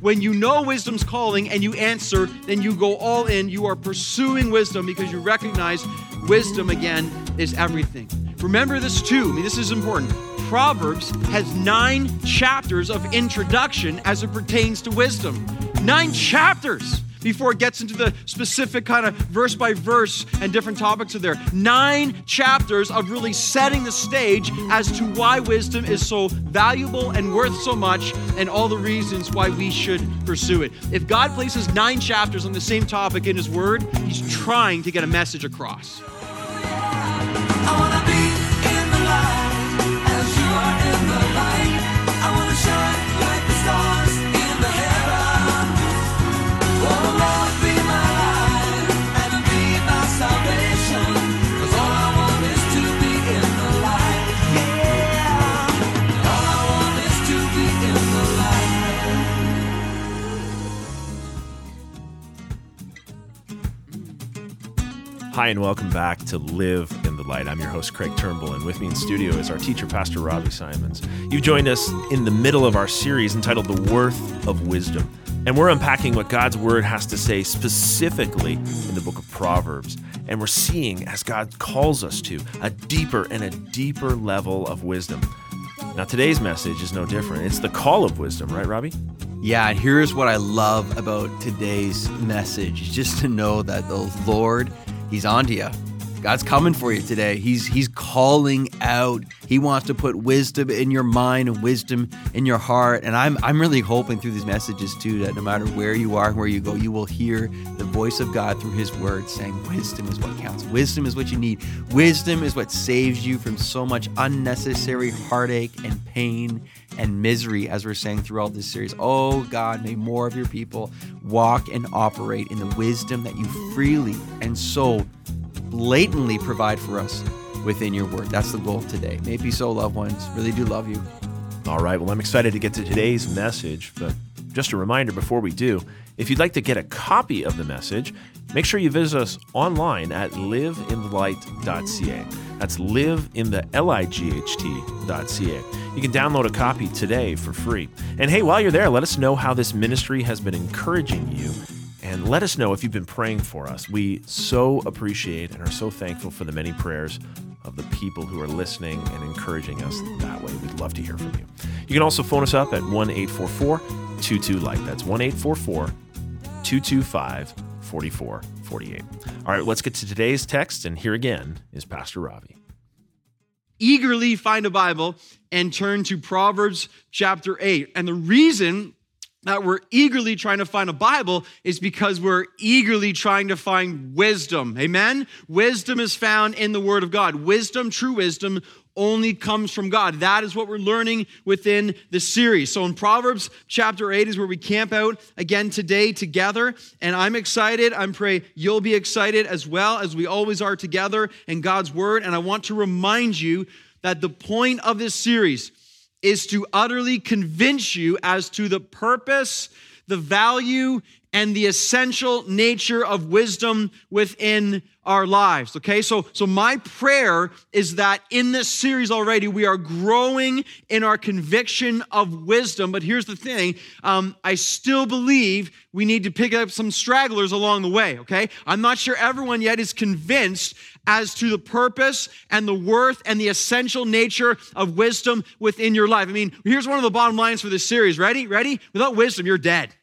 When you know wisdom's calling and you answer, then you go all in. You are pursuing wisdom because you recognize wisdom, again, is everything. Remember this too. I mean, this is important. Proverbs has 9 chapters of introduction as it pertains to wisdom. 9 chapters before it gets into the specific kind of verse by verse and different topics are there. 9 chapters of really setting the stage as to why wisdom is so valuable and worth so much and all the reasons why we should pursue it. If God places 9 chapters on the same topic in his word, he's trying to get a message across. Hi, and welcome back to Live in the Light. I'm your host, Craig Turnbull, and with me in studio is our teacher, Pastor Robbie Simons. You've joined us in the middle of our series entitled The Worth of Wisdom, and we're unpacking what God's Word has to say specifically in the book of Proverbs. And we're seeing, as God calls us to, a deeper and a deeper level of wisdom. Now, today's message is no different. It's the call of wisdom, right, Robbie? Yeah, and here's what I love about today's message, just to know that the Lord, he's on to you. God's coming for you today. He's calling out. He wants to put wisdom in your mind and wisdom in your heart. And I'm really hoping through these messages too that no matter where you are and where you go, you will hear the voice of God through his word saying wisdom is what counts. Wisdom is what you need. Wisdom is what saves you from so much unnecessary heartache and pain and misery, as we're saying throughout this series. Oh God, may more of your people walk and operate in the wisdom that you freely and so blatantly provide for us within your word. That's the goal today. May it be so, loved ones. Really do love you. All right. Well, I'm excited to get to today's message, but just a reminder before we do, if you'd like to get a copy of the message, make sure you visit us online at liveinlight.ca. That's live in the light.ca. You can download a copy today for free. And hey, while you're there, let us know how this ministry has been encouraging you. And let us know if you've been praying for us. We so appreciate and are so thankful for the many prayers of the people who are listening and encouraging us that way. We'd love to hear from you. You can also phone us up at 1-844-22-LIGHT. That's 1-844-225-4448. All right, let's get to today's text. And here again is Pastor Ravi. Eagerly find a Bible and turn to Proverbs chapter 8. And the reason that we're eagerly trying to find a Bible is because we're eagerly trying to find wisdom. Amen? Wisdom is found in the Word of God. Wisdom, true wisdom, only comes from God. That is what we're learning within the series. So in Proverbs chapter 8 is where we camp out again today together. And I'm excited. I pray you'll be excited as well, as we always are together in God's Word. And I want to remind you that the point of this series is to utterly convince you as to the purpose, the value, and the essential nature of wisdom within our lives, okay? So my prayer is that in this series already, we are growing in our conviction of wisdom. But here's the thing, I still believe we need to pick up some stragglers along the way, okay? I'm not sure everyone yet is convinced as to the purpose and the worth and the essential nature of wisdom within your life. I mean, here's one of the bottom lines for this series. Ready? Without wisdom, you're dead.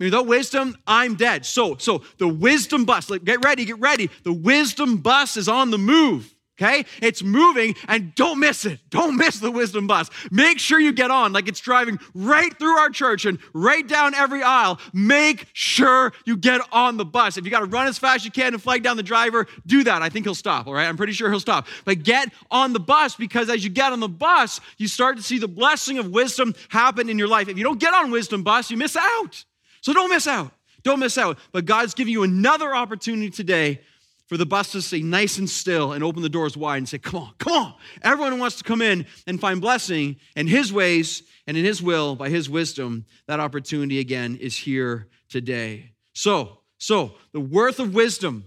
Without wisdom, I'm dead. So the wisdom bus, like, get ready. The wisdom bus is on the move, okay? It's moving, and don't miss it. Don't miss the wisdom bus. Make sure you get on, like it's driving right through our church and right down every aisle. Make sure you get on the bus. If you got to run as fast as you can and flag down the driver, do that. I think he'll stop, all right? I'm pretty sure he'll stop. But get on the bus, because as you get on the bus, you start to see the blessing of wisdom happen in your life. If you don't get on wisdom bus, you miss out. So don't miss out. Don't miss out. But God's giving you another opportunity today for the bus to stay nice and still and open the doors wide and say, come on. Everyone wants to come in and find blessing in his ways and in his will by his wisdom. That opportunity, again, is here today. So the worth of wisdom,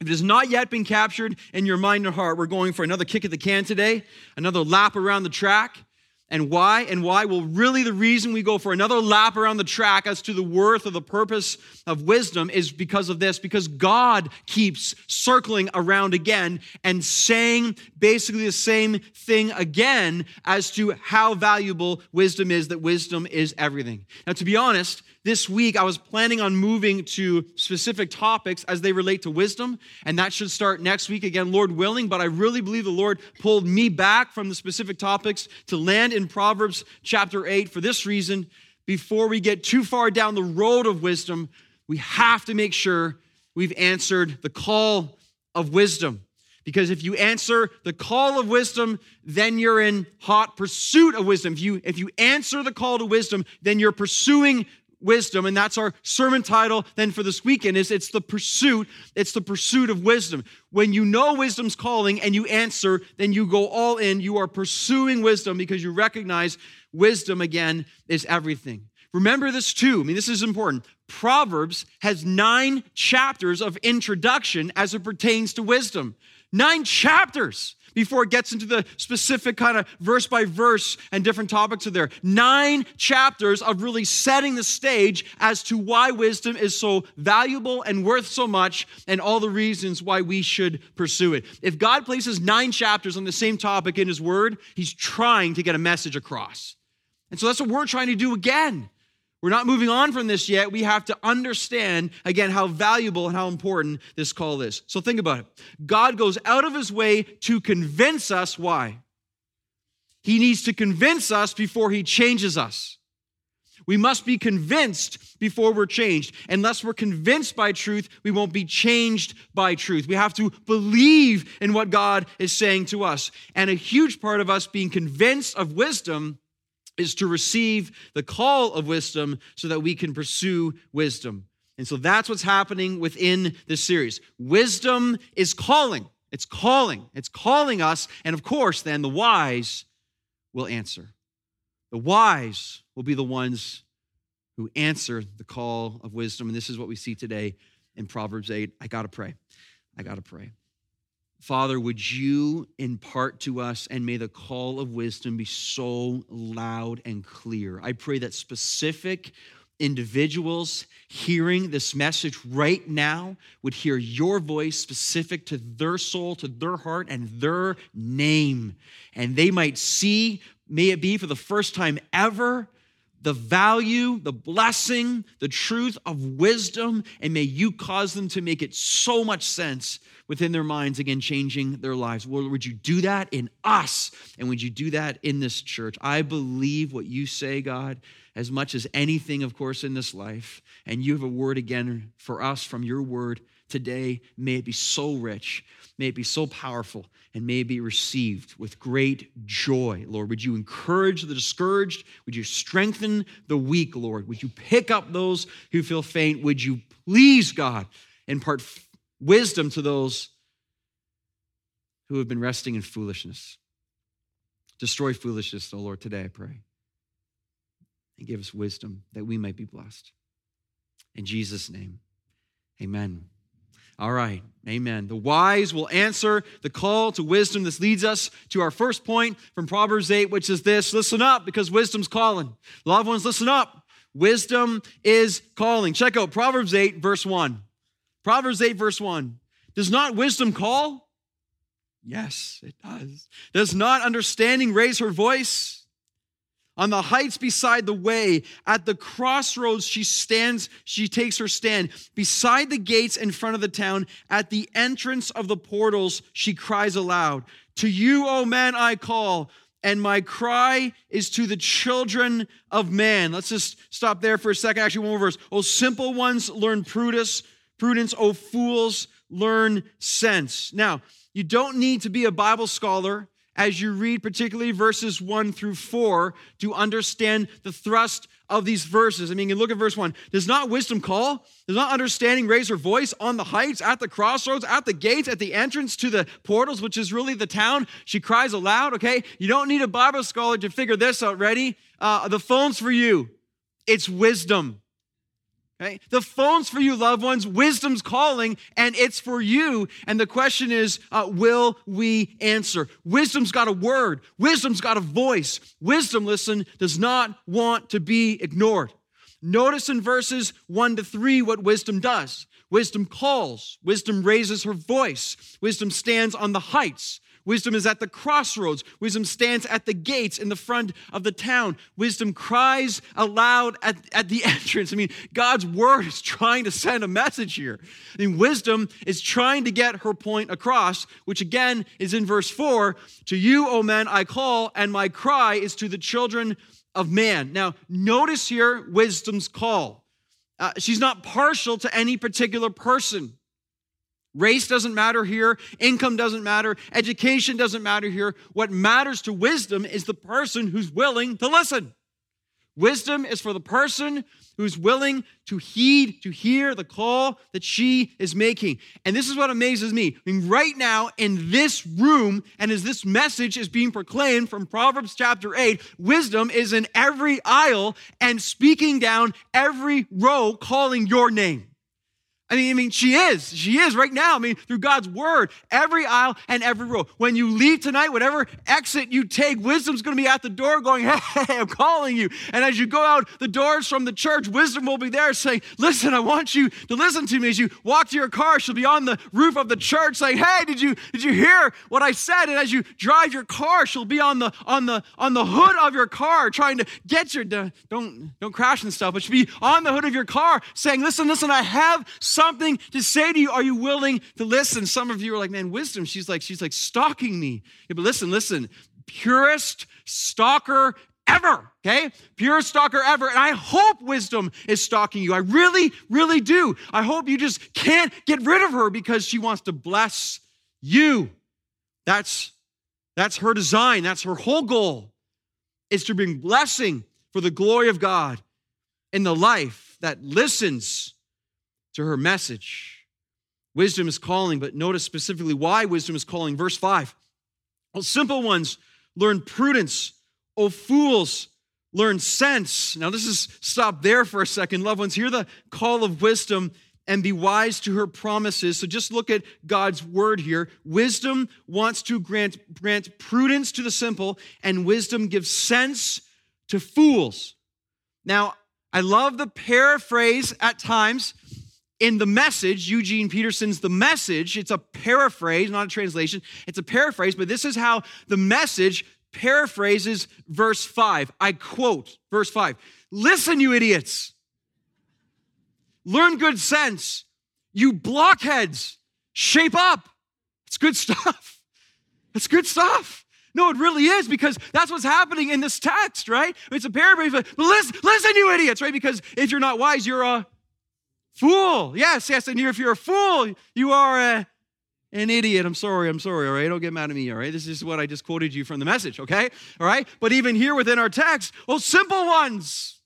if it has not yet been captured in your mind and heart, we're going for another kick at the can today, another lap around the track. And why? Well, really the reason we go for another lap around the track as to the worth or the purpose of wisdom is because of this, because God keeps circling around again and saying basically the same thing again as to how valuable wisdom is, that wisdom is everything. Now, to be honest, this week I was planning on moving to specific topics as they relate to wisdom, and that should start next week again, Lord willing, but I really believe the Lord pulled me back from the specific topics to land in Proverbs chapter 8 for this reason. Before we get too far down the road of wisdom, we have to make sure we've answered the call of wisdom. Because if you answer the call of wisdom, then you're in hot pursuit of wisdom. If you answer the call to wisdom, then you're pursuing wisdom, and that's our sermon title then for this weekend is it's the pursuit of wisdom. When you know wisdom's calling and you answer, then you go all in. You are pursuing wisdom because you recognize wisdom, again, is everything. Remember this too. I mean, this is important. Proverbs has 9 chapters of introduction as it pertains to wisdom. 9 chapters before it gets into the specific kind of verse by verse and different topics are there. 9 chapters of really setting the stage as to why wisdom is so valuable and worth so much and all the reasons why we should pursue it. If God places 9 chapters on the same topic in his word, he's trying to get a message across. And so that's what we're trying to do again. We're not moving on from this yet. We have to understand, again, how valuable and how important this call is. So think about it. God goes out of his way to convince us why. He needs to convince us before he changes us. We must be convinced before we're changed. Unless we're convinced by truth, we won't be changed by truth. We have to believe in what God is saying to us. And a huge part of us being convinced of wisdom is to receive the call of wisdom so that we can pursue wisdom. And so that's what's happening within this series. Wisdom is calling. It's calling us. And of course, then the wise will answer. The wise will be the ones who answer the call of wisdom. And this is what we see today in Proverbs 8. I gotta pray. Father, would you impart to us, and may the call of wisdom be so loud and clear. I pray that specific individuals hearing this message right now would hear your voice specific to their soul, to their heart, and their name. And they might see, may it be for the first time ever, the value, the blessing, the truth of wisdom, and may you cause them to make it so much sense within their minds, again, changing their lives. Lord, would you do that in us, and would you do that in this church? I believe what you say, God, as much as anything, of course, in this life, and you have a word again for us from your word today. May it be so rich, may it be so powerful, and may it be received with great joy, Lord. Would you encourage the discouraged? Would you strengthen the weak, Lord? Would you pick up those who feel faint? Would you please, God, impart wisdom to those who have been resting in foolishness? Destroy foolishness, O Lord, today, I pray. And give us wisdom that we might be blessed. In Jesus' name, amen. All right, amen. The wise will answer the call to wisdom. This leads us to our first point from Proverbs 8, which is this. Listen up, because wisdom's calling. Loved ones, listen up. Wisdom is calling. Check out Proverbs 8, verse 1. Proverbs 8, verse 1. Does not wisdom call? Yes, it does. Does not understanding raise her voice? On the heights beside the way, at the crossroads she takes her stand. Beside the gates in front of the town, at the entrance of the portals, she cries aloud. To you, O man, I call, and my cry is to the children of man. Let's just stop there for a second. Actually, one more verse. O simple ones, learn prudence. O fools, learn sense. Now, you don't need to be a Bible scholar as you read particularly verses 1-4 to understand the thrust of these verses. I mean, you look at verse 1. Does not wisdom call? Does not understanding raise her voice on the heights, at the crossroads, at the gates, at the entrance to the portals, which is really the town? She cries aloud, okay? You don't need a Bible scholar to figure this out. Ready? The phone's for you. It's wisdom. Right? The phone's for you, loved ones. Wisdom's calling, and it's for you. And the question is, will we answer? Wisdom's got a word. Wisdom's got a voice. Wisdom, listen, does not want to be ignored. Notice in verses 1-3 what wisdom does. Wisdom calls. Wisdom raises her voice. Wisdom stands on the heights. Wisdom is at the crossroads. Wisdom stands at the gates in the front of the town. Wisdom cries aloud at the entrance. I mean, God's word is trying to send a message here. I mean, wisdom is trying to get her point across, which again is in verse 4, to you, O men, I call, and my cry is to the children of man. Now, notice here wisdom's call. She's not partial to any particular person. Race doesn't matter here. Income doesn't matter. Education doesn't matter here. What matters to wisdom is the person who's willing to listen. Wisdom is for the person who's willing to heed, to hear the call that she is making. And this is what amazes me. I mean, right now in this room, and as this message is being proclaimed from Proverbs chapter 8, wisdom is in every aisle and speaking down every row, calling your name. I mean, she is right now. I mean, through God's word, every aisle and every row. When you leave tonight, whatever exit you take, wisdom's going to be at the door going, hey, I'm calling you. And as you go out the doors from the church, wisdom will be there saying, listen, I want you to listen to me. As you walk to your car, she'll be on the roof of the church saying, hey, did you hear what I said? And as you drive your car, she'll be on the hood of your car trying to get your, don't crash and stuff, but she'll be on the hood of your car saying, listen, I have something to say to you. Are you willing to listen? Some of you are like, man, wisdom, she's like stalking me. Yeah, but listen, purest stalker ever, okay? Purest stalker ever. And I hope wisdom is stalking you. I really, really do. I hope you just can't get rid of her because she wants to bless you. That's her design. That's her whole goal, is to bring blessing for the glory of God in the life that listens to her message. Wisdom is calling, but notice specifically why wisdom is calling. Verse 5, well, simple ones learn prudence. Oh, fools learn sense. Now stop there for a second. Loved ones, hear the call of wisdom and be wise to her promises. So just look at God's word here. Wisdom wants to grant prudence to the simple, and wisdom gives sense to fools. Now, I love the paraphrase at times. In The Message, Eugene Peterson's The Message, it's a paraphrase, not a translation. It's a paraphrase, but this is how The Message paraphrases verse 5. I quote verse 5. Listen, you idiots. Learn good sense. You blockheads. Shape up. It's good stuff. It's good stuff. No, it really is, because that's what's happening in this text, right? It's a paraphrase, but listen, you idiots, right? Because if you're not wise, you're a fool. Yes. And if you're a fool, you are an idiot. I'm sorry, all right? Don't get mad at me, all right? This is what I just quoted you from The Message, okay? All right? But even here within our text, oh, simple ones,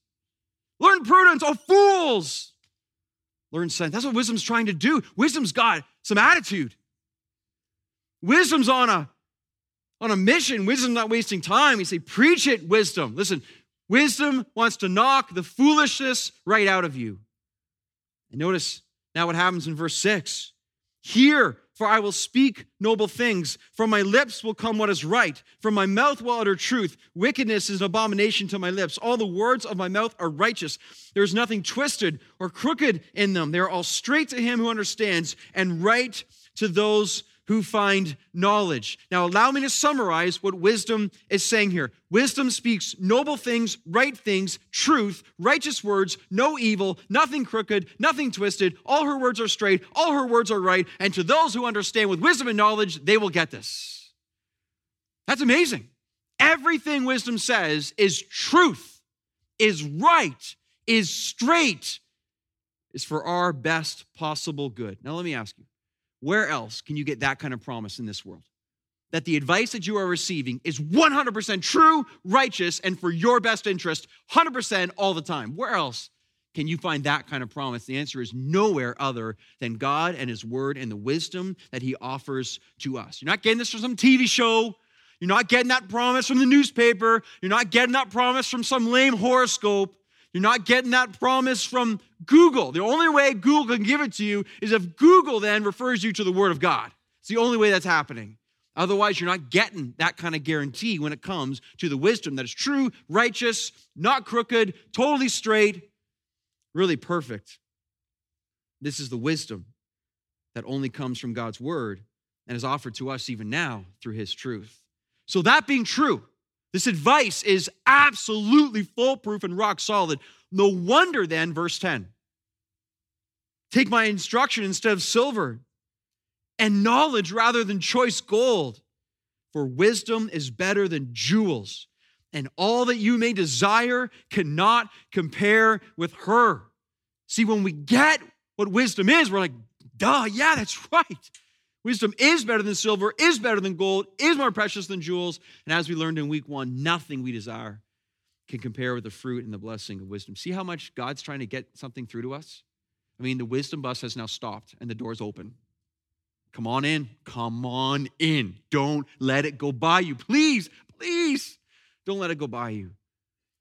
learn prudence. Oh, fools, learn sense. That's what wisdom's trying to do. Wisdom's got some attitude. Wisdom's on a mission. Wisdom's not wasting time. You say, preach it, wisdom. Listen, wisdom wants to knock the foolishness right out of you. And notice now what happens in verse 6. Hear, for I will speak noble things. From my lips will come what is right. From my mouth will utter truth. Wickedness is an abomination to my lips. All the words of my mouth are righteous. There is nothing twisted or crooked in them. They are all straight to him who understands, and right to those who find knowledge. Now allow me to summarize what wisdom is saying here. Wisdom speaks noble things, right things, truth, righteous words, no evil, nothing crooked, nothing twisted. All her words are straight, all her words are right. And to those who understand with wisdom and knowledge, they will get this. That's amazing. Everything wisdom says is truth, is right, is straight, is for our best possible good. Now let me ask you, where else can you get that kind of promise in this world? That the advice that you are receiving is 100% true, righteous, and for your best interest, 100% all the time. Where else can you find that kind of promise? The answer is nowhere other than God and his word and the wisdom that he offers to us. You're not getting this from some TV show. You're not getting that promise from the newspaper. You're not getting that promise from some lame horoscope. You're not getting that promise from Google. The only way Google can give it to you is if Google then refers you to the Word of God. It's the only way that's happening. Otherwise, you're not getting that kind of guarantee when it comes to the wisdom that is true, righteous, not crooked, totally straight, really perfect. This is the wisdom that only comes from God's Word and is offered to us even now through His truth. So that being true, this advice is absolutely foolproof and rock solid. No wonder then, verse 10, take my instruction instead of silver and knowledge rather than choice gold, for wisdom is better than jewels, and all that you may desire cannot compare with her. See, when we get what wisdom is, we're like, duh, yeah, that's right. Wisdom is better than silver, is better than gold, is more precious than jewels. And as we learned in week 1, nothing we desire can compare with the fruit and the blessing of wisdom. See how much God's trying to get something through to us? I mean, the wisdom bus has now stopped and the door's open. Come on in. Come on in. Don't let it go by you. Please, please don't let it go by you.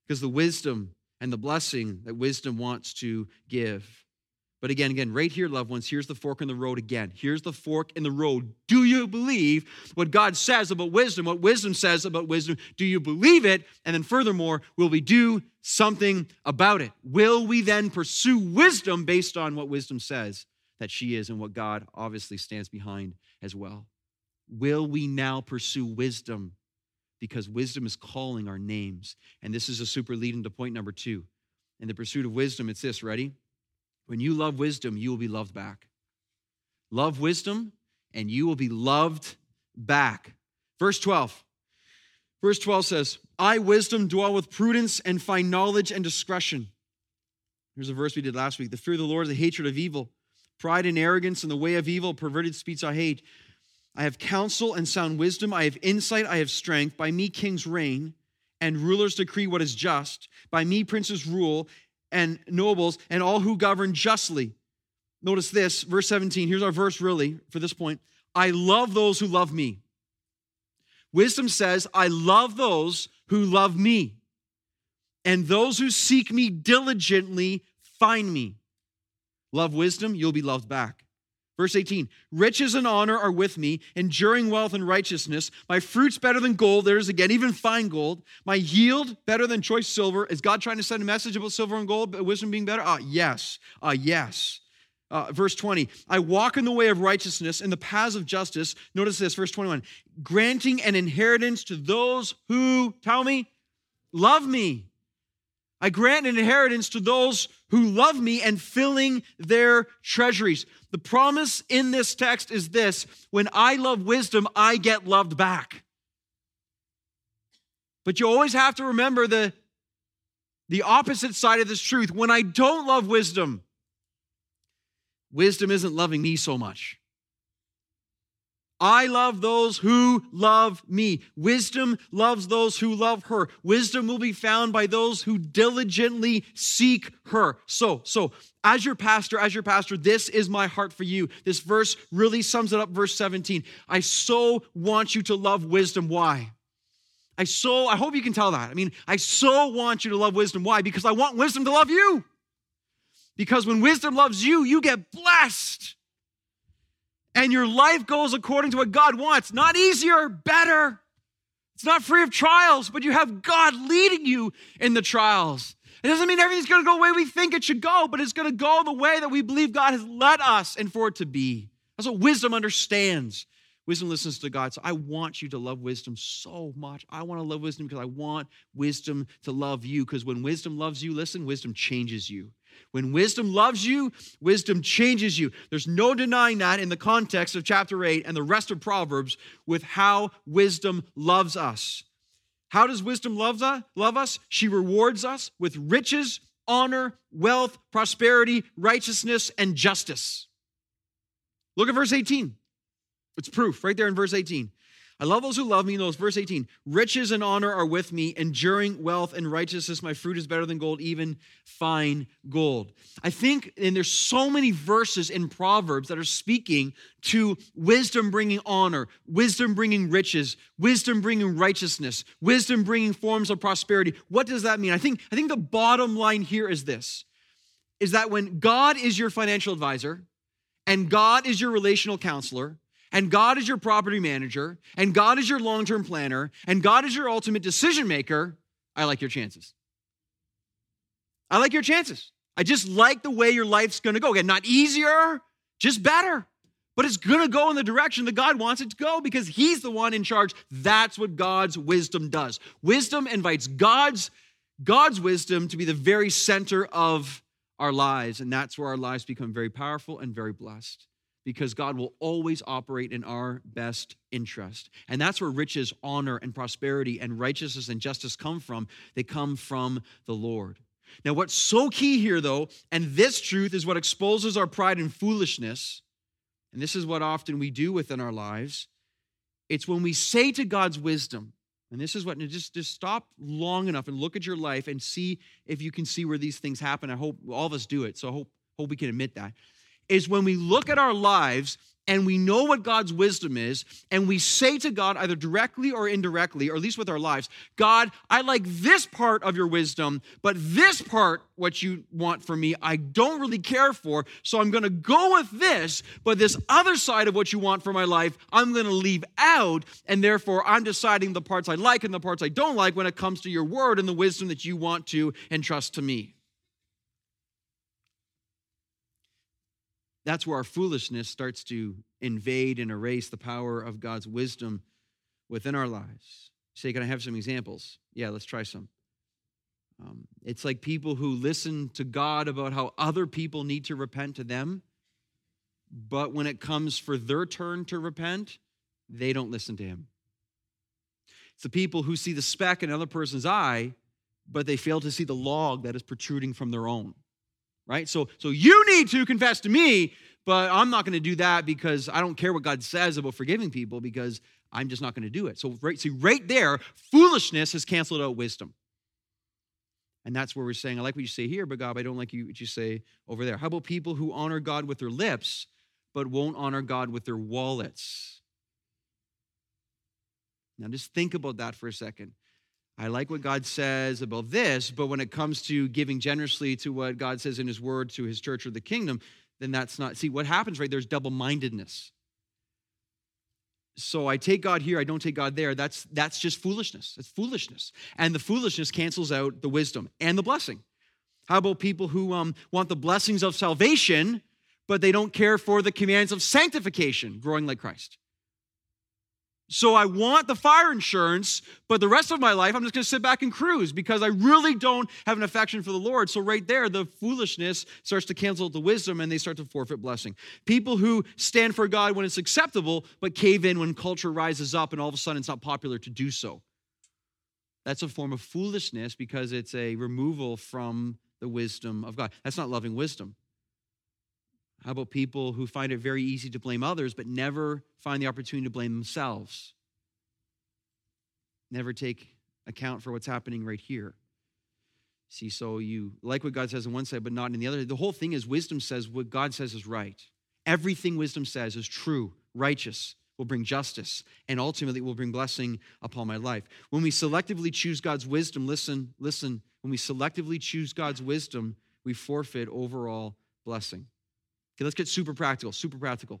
Because the wisdom and the blessing that wisdom wants to give. But again, right here, loved ones, here's the fork in the road again. Here's the fork in the road. Do you believe what God says about wisdom, what wisdom says about wisdom? Do you believe it? And then furthermore, will we do something about it? Will we then pursue wisdom based on what wisdom says that she is and what God obviously stands behind as well? Will we now pursue wisdom? Because wisdom is calling our names. And this is a super lead into point number 2. In the pursuit of wisdom, it's this, ready? When you love wisdom, you will be loved back. Love wisdom, and you will be loved back. Verse 12. Verse 12 says, I, wisdom, dwell with prudence and find knowledge and discretion. Here's a verse we did last week. The fear of the Lord is the hatred of evil. Pride and arrogance in the way of evil, perverted speech I hate. I have counsel and sound wisdom. I have insight, I have strength. By me kings reign, and rulers decree what is just. By me princes rule, and nobles, and all who govern justly. Notice this, verse 17. Here's our verse really for this point. I love those who love me. Wisdom says, I love those who love me. And those who seek me diligently find me. Love wisdom, you'll be loved back. Verse 18, riches and honor are with me, enduring wealth and righteousness. My fruit's better than gold. There is again, even fine gold. My yield better than choice silver. Is God trying to send a message about silver and gold, but wisdom being better? Yes. Verse 20, I walk in the way of righteousness, in the paths of justice. Notice this, verse 21, granting an inheritance to those who, tell me, love me. I grant an inheritance to those who love me and filling their treasuries. The promise in this text is this: when I love wisdom, I get loved back. But you always have to remember the opposite side of this truth. When I don't love wisdom, wisdom isn't loving me so much. I love those who love me. Wisdom loves those who love her. Wisdom will be found by those who diligently seek her. So as your pastor, this is my heart for you. This verse really sums it up, verse 17. I so want you to love wisdom. Why? I hope you can tell that. I mean, I so want you to love wisdom. Why? Because I want wisdom to love you. Because when wisdom loves you, you get blessed. And your life goes according to what God wants. Not easier, better. It's not free of trials, but you have God leading you in the trials. It doesn't mean everything's going to go the way we think it should go, but it's going to go the way that we believe God has led us and for it to be. That's what wisdom understands. Wisdom listens to God. So I want you to love wisdom so much. I want to love wisdom because I want wisdom to love you. Because when wisdom loves you, listen, wisdom changes you. When wisdom loves you, wisdom changes you. There's no denying that in the context of chapter 8 and the rest of Proverbs with how wisdom loves us. How does wisdom love us? She rewards us with riches, honor, wealth, prosperity, righteousness, and justice. Look at verse 18. It's proof right there in verse 18. I love those who love me. Notice verse 18, riches and honor are with me, enduring wealth and righteousness. My fruit is better than gold, even fine gold. I think, and there's so many verses in Proverbs that are speaking to wisdom bringing honor, wisdom bringing riches, wisdom bringing righteousness, wisdom bringing forms of prosperity. What does that mean? I think the bottom line here is this, is that when God is your financial advisor and God is your relational counselor, and God is your property manager, and God is your long-term planner, and God is your ultimate decision maker, I like your chances. I like your chances. I just like the way your life's gonna go. Again, not easier, just better. But it's gonna go in the direction that God wants it to go because he's the one in charge. That's what God's wisdom does. Wisdom invites God's wisdom to be the very center of our lives, and that's where our lives become very powerful and very blessed, because God will always operate in our best interest. And that's where riches, honor, and prosperity, and righteousness and justice come from. They come from the Lord. Now, what's so key here, though, and this truth is what exposes our pride and foolishness, and this is what often we do within our lives, it's when we say to God's wisdom, and this is what, just stop long enough and look at your life and see if you can see where these things happen. I hope all of us do it, so I hope we can admit that. Is when we look at our lives and we know what God's wisdom is, and we say to God, either directly or indirectly, or at least with our lives, God, I like this part of your wisdom, but this part, what you want for me, I don't really care for, so I'm gonna go with this, but this other side of what you want for my life, I'm gonna leave out, and therefore I'm deciding the parts I like and the parts I don't like when it comes to your word and the wisdom that you want to entrust to me. That's where our foolishness starts to invade and erase the power of God's wisdom within our lives. Say, can I have some examples? Yeah, let's try some. It's like people who listen to God about how other people need to repent to them, but when it comes for their turn to repent, they don't listen to him. It's the people who see the speck in another person's eye, but they fail to see the log that is protruding from their own. Right? So you need to confess to me, but I'm not going to do that because I don't care what God says about forgiving people because I'm just not going to do it. So right there, foolishness has canceled out wisdom. And that's where we're saying, I like what you say here, but God, I don't like what you say over there. How about people who honor God with their lips, but won't honor God with their wallets? Now just think about that for a second. I like what God says about this, but when it comes to giving generously to what God says in his word to his church or the kingdom, then that's not, see what happens, right? There's double-mindedness. So I take God here, I don't take God there. That's just foolishness. That's foolishness. And the foolishness cancels out the wisdom and the blessing. How about people who want the blessings of salvation, but they don't care for the commands of sanctification, growing like Christ? So I want the fire insurance, but the rest of my life, I'm just going to sit back and cruise because I really don't have an affection for the Lord. So right there, the foolishness starts to cancel the wisdom and they start to forfeit blessing. People who stand for God when it's acceptable, but cave in when culture rises up and all of a sudden it's not popular to do so. That's a form of foolishness because it's a removal from the wisdom of God. That's not loving wisdom. How about people who find it very easy to blame others, but never find the opportunity to blame themselves? Never take account for what's happening right here. See, so you like what God says on one side, but not in the other. The whole thing is wisdom says what God says is right. Everything wisdom says is true, righteous, will bring justice, and ultimately will bring blessing upon my life. When we selectively choose God's wisdom, listen, when we selectively choose God's wisdom, we forfeit overall blessing. Okay, let's get super practical.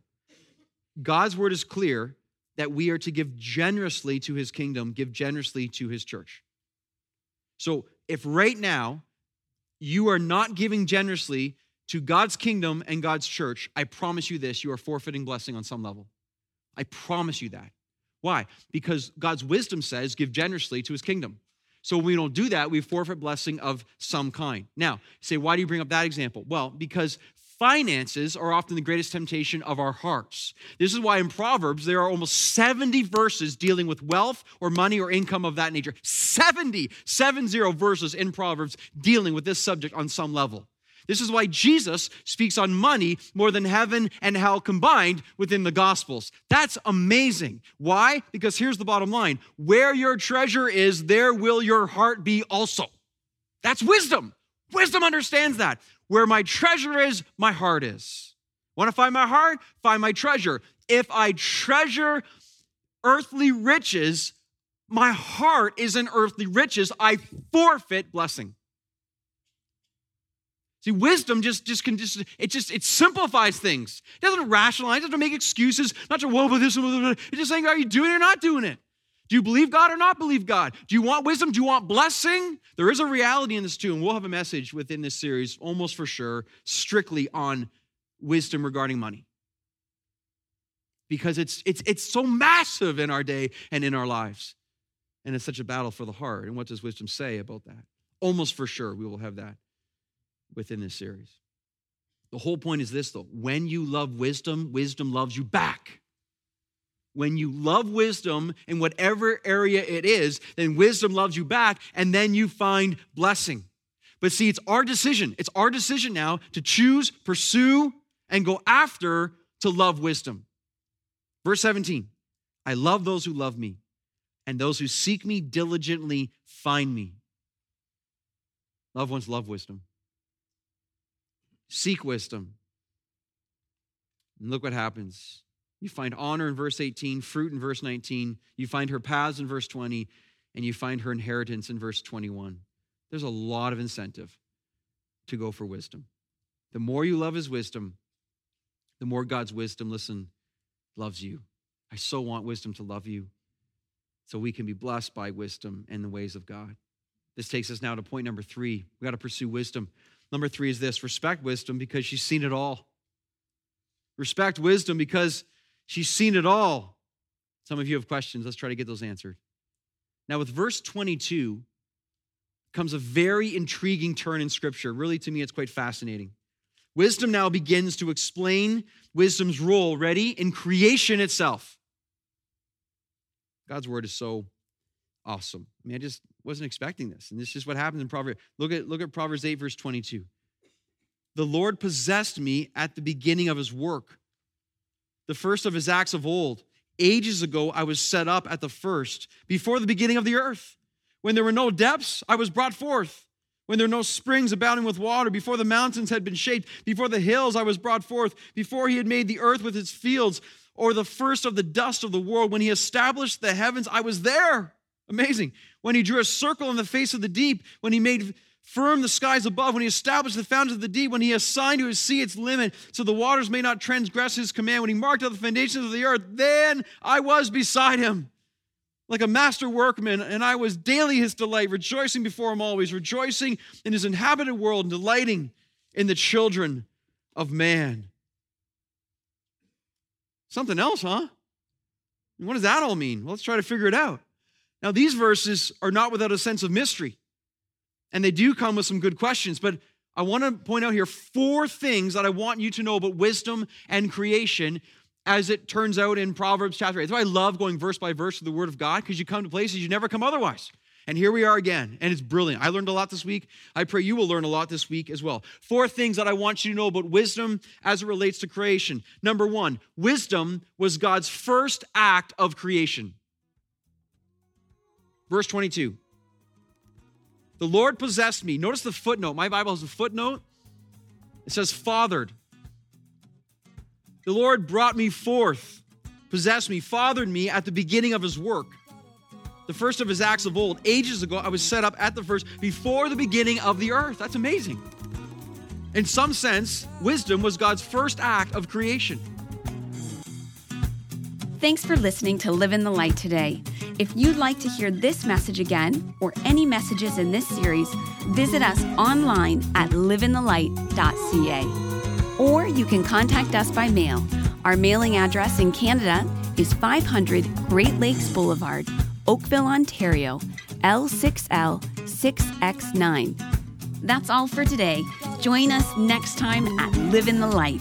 God's word is clear that we are to give generously to his kingdom, give generously to his church. So if right now you are not giving generously to God's kingdom and God's church, I promise you this, you are forfeiting blessing on some level. I promise you that. Why? Because God's wisdom says give generously to his kingdom. So when we don't do that, we forfeit blessing of some kind. Now, you say, why do you bring up that example? Well, because finances are often the greatest temptation of our hearts. This is why in Proverbs, there are almost 70 verses dealing with wealth or money or income of that nature. 70 verses in Proverbs dealing with this subject on some level. This is why Jesus speaks on money more than heaven and hell combined within the Gospels. That's amazing. Why? Because here's the bottom line. Where your treasure is, there will your heart be also. That's wisdom. Wisdom understands that. Where my treasure is, my heart is. Want to find my heart? Find my treasure. If I treasure earthly riches, my heart is in earthly riches. I forfeit blessing. See, wisdom just simplifies things. It doesn't rationalize, it doesn't make excuses, not to woe with this and blah. It's just saying, are you doing it or not doing it? Do you believe God or not believe God? Do you want wisdom? Do you want blessing? There is a reality in this too, and we'll have a message within this series, almost for sure, strictly on wisdom regarding money. Because it's so massive in our day and in our lives. And it's such a battle for the heart. And what does wisdom say about that? Almost for sure we will have that within this series. The whole point is this though. When you love wisdom, wisdom loves you back. When you love wisdom in whatever area it is, then wisdom loves you back, and then you find blessing. But see, it's our decision. It's our decision now to choose, pursue, and go after to love wisdom. Verse 17, I love those who love me, and those who seek me diligently find me. Loved ones, love wisdom. Seek wisdom. And look what happens. You find honor in verse 18, fruit in verse 19. You find her paths in verse 20, and you find her inheritance in verse 21. There's a lot of incentive to go for wisdom. The more you love his wisdom, the more God's wisdom, listen, loves you. I so want wisdom to love you so we can be blessed by wisdom and the ways of God. This takes us now to point number 3. We got to pursue wisdom. Number 3 is this, respect wisdom because she's seen it all. Respect wisdom because she's seen it all. Some of you have questions. Let's try to get those answered. Now, with verse 22 comes a very intriguing turn in Scripture. Really, to me, it's quite fascinating. Wisdom now begins to explain wisdom's role, ready, in creation itself. God's word is so awesome. I mean, I just wasn't expecting this. And this is what happens in Proverbs. Look at Proverbs 8, verse 22. The Lord possessed me at the beginning of his work, the first of his acts of old. Ages ago, I was set up at the first, before the beginning of the earth. When there were no depths, I was brought forth. When there were no springs abounding with water, before the mountains had been shaped, before the hills, I was brought forth, before he had made the earth with its fields, or the first of the dust of the world. When he established the heavens, I was there. Amazing. When he drew a circle in the face of the deep, when he made firm the skies above, when he established the fountains of the deep, when he assigned to his sea its limit, so the waters may not transgress his command, when he marked out the foundations of the earth, then I was beside him, like a master workman, and I was daily his delight, rejoicing before him always, rejoicing in his inhabited world, and delighting in the children of man. Something else, huh? What does that all mean? Well, let's try to figure it out. Now, these verses are not without a sense of mystery. And they do come with some good questions, but I want to point out here 4 things that I want you to know about wisdom and creation as it turns out in Proverbs chapter 8. That's why I love going verse by verse to the Word of God, because you come to places you never come otherwise. And here we are again, and it's brilliant. I learned a lot this week. I pray you will learn a lot this week as well. 4 things that I want you to know about wisdom as it relates to creation. Number 1, wisdom was God's first act of creation. Verse 22. The Lord possessed me. Notice the footnote. My Bible has a footnote. It says fathered. The Lord brought me forth, possessed me, fathered me at the beginning of his work. The first of his acts of old. Ages ago, I was set up at the first, before the beginning of the earth. That's amazing. In some sense, wisdom was God's first act of creation. Thanks for listening to Live in the Light today. If you'd like to hear this message again or any messages in this series, visit us online at liveinthelight.ca. Or you can contact us by mail. Our mailing address in Canada is 500 Great Lakes Boulevard, Oakville, Ontario, L6L 6X9. That's all for today. Join us next time at Live in the Light.